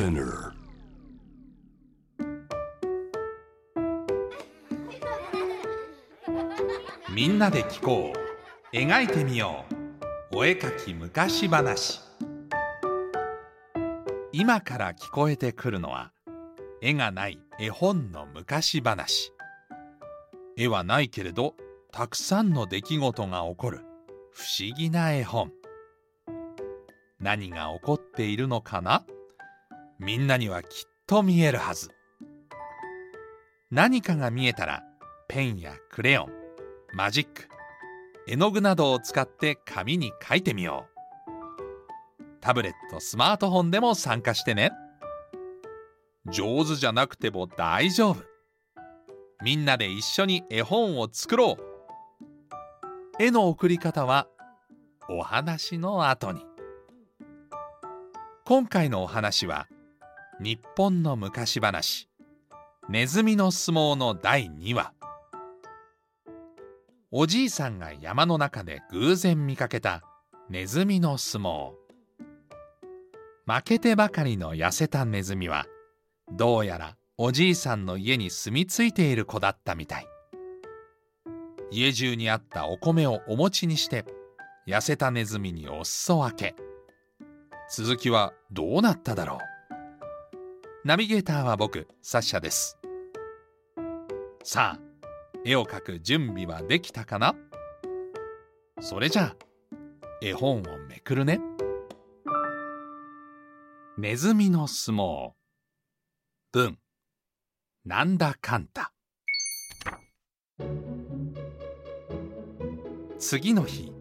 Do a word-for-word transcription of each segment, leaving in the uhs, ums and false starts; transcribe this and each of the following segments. Spinner.みんなで聞こう。描いてみよう。お絵かき昔話。今から聞こえてくるのは、絵がない絵本の昔話。絵はないけれど、たくさんの出来事が起こる不思議な絵本。何が起こっているのかな？みんなにはきっと見えるはず。何かが見えたら、ペンやクレヨン、マジック、絵の具などを使って紙に書いてみよう。タブレット、スマートフォンでも参加してね。上手じゃなくても大丈夫。みんなで一緒に絵本を作ろう。絵の送り方はお話の後に。今回のお話は日本の昔話、ネズミの相撲のだいにわ。おじいさんが山の中で偶然見かけたネズミの相撲。負けてばかりの痩せたネズミは、どうやらおじいさんの家に住み着いている子だったみたい。家中にあったお米をお餅にして、痩せたネズミにお裾分け。続きはどうなっただろう。ナビゲーターは僕、サッシャです。さあ、絵を描く準備はできたかな？それじゃあ、絵本をめくるね。ネズミの相撲。文、なんだかんだ。次の日、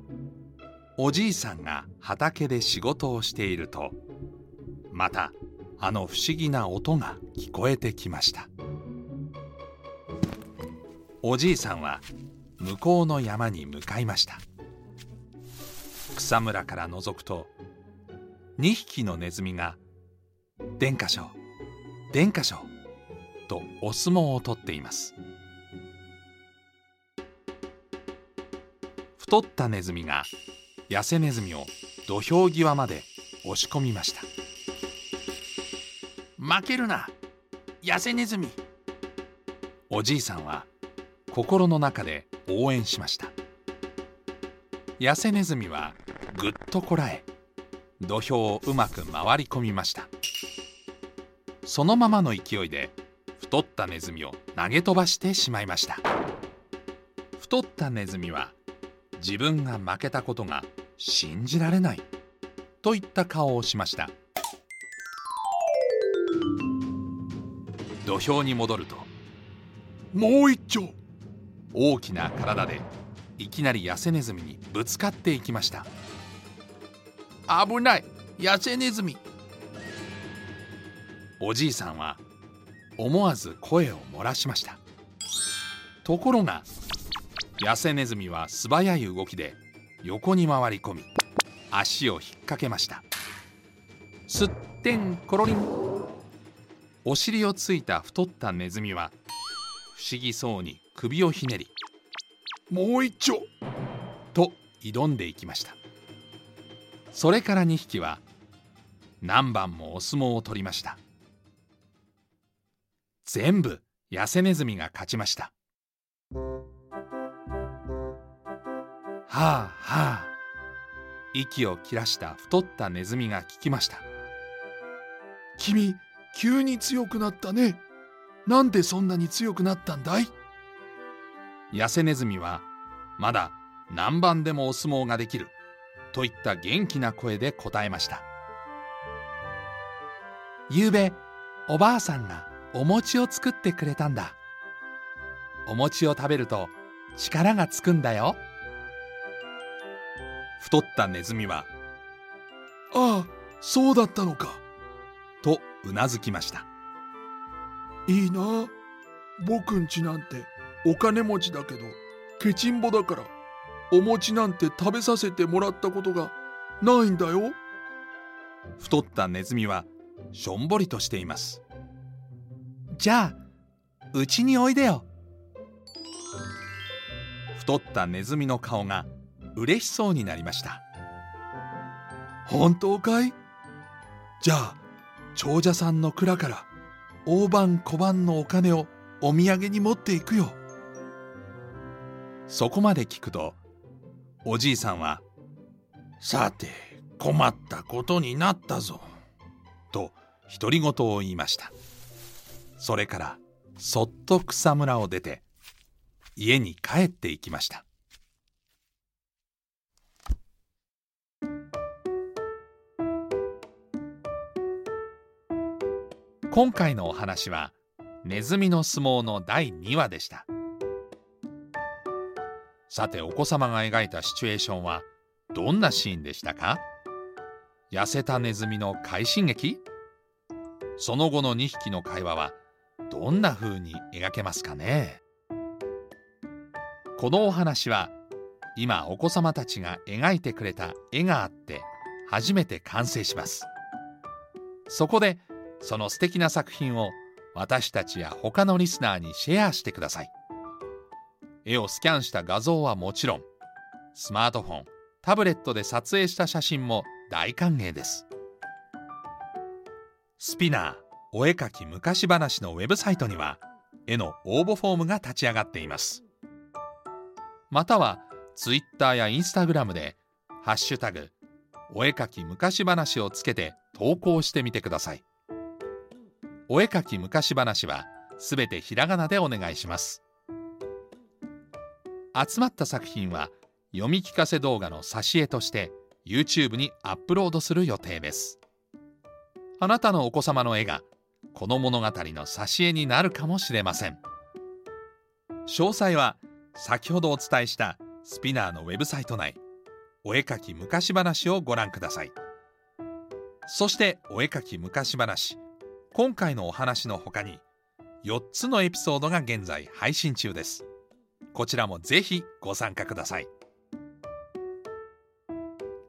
おじいさんが畑で仕事をしていると、またあの不思議な音が聞こえてきました。おじいさんは向こうの山に向かいました。草むらから覗くと、にひきのネズミがでんかしょ、でんかしょとお相撲を取っています。太ったネズミが痩せネズミを土俵際まで押し込みました。負けるな、痩せネズミ。おじいさんは心の中で応援しました。痩せネズミはぐっとこらえ、土俵をうまく回り込みました。そのままの勢いで太ったネズミを投げ飛ばしてしまいました。太ったネズミは自分が負けたことが信じられないといった顔をしました。土俵に戻ると、もう一丁。大きな体でいきなり痩せネズミにぶつかっていきました。危ない、痩せネズミ。おじいさんは思わず声を漏らしました。ところが痩せネズミは素早い動きで横に回り込み、足を引っ掛けました。すってんころりん。お尻をついた太ったネズミは不思議そうに首をひねり、もう一丁と挑んでいきました。それからにひきは何番もお相撲を取りました。全部痩せネズミが勝ちました。はあはあ、息を切らした太ったネズミが聞きました。君、急に強くなったね。なんでそんなに強くなったんだい？痩せネズミはまだ何番でもお相撲ができるといった元気な声で答えました。ゆうべ、おばあさんがお餅を作ってくれたんだ。お餅を食べると力がつくんだよ。太ったネズミは、ああ、そうだったのか、とうなずきました。いいな、僕んちなんてお金持ちだけどケチンボだからお餅なんて食べさせてもらったことがないんだよ。太ったネズミはしょんぼりとしています。じゃあ、うちにおいでよ。太ったネズミの顔が嬉しそうになりました。本当かい？じゃあ、長者さんの蔵から大判小判のお金をお土産に持っていくよ。そこまで聞くと、おじいさんは、さて困ったことになったぞ、と独り言を言いました。それからそっと草むらを出て、家に帰っていきました。今回のお話は、ネズミの相撲のだいにわでした。さて、お子様が描いたシチュエーションはどんなシーンでしたか？痩せたネズミの快進撃？その後のにひきの会話はどんな風に描けますかね？このお話は、今お子様たちが描いてくれた絵があって初めて完成します。そこで、その素敵な作品を私たちや他のリスナーにシェアしてください。絵をスキャンした画像はもちろん、スマートフォン、タブレットで撮影した写真も大歓迎です。スピナーお絵かき昔話のウェブサイトには、絵の応募フォームが立ち上がっています。またはツイッターやインスタグラムでハッシュタグお絵かき昔話をつけて投稿してみてください。お絵かき昔話はすべてひらがなでお願いします。集まった作品は読み聞かせ動画の挿絵として YouTube にアップロードする予定です。あなたのお子様の絵がこの物語の挿絵になるかもしれません。詳細は先ほどお伝えしたスピナーのウェブサイト内、お絵かき昔話をご覧ください。そしてお絵かき昔話、今回のお話の他によっつのエピソードが現在配信中です。こちらもぜひご参加ください。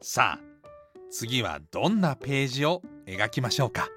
さあ、次はどんなページを描きましょうか。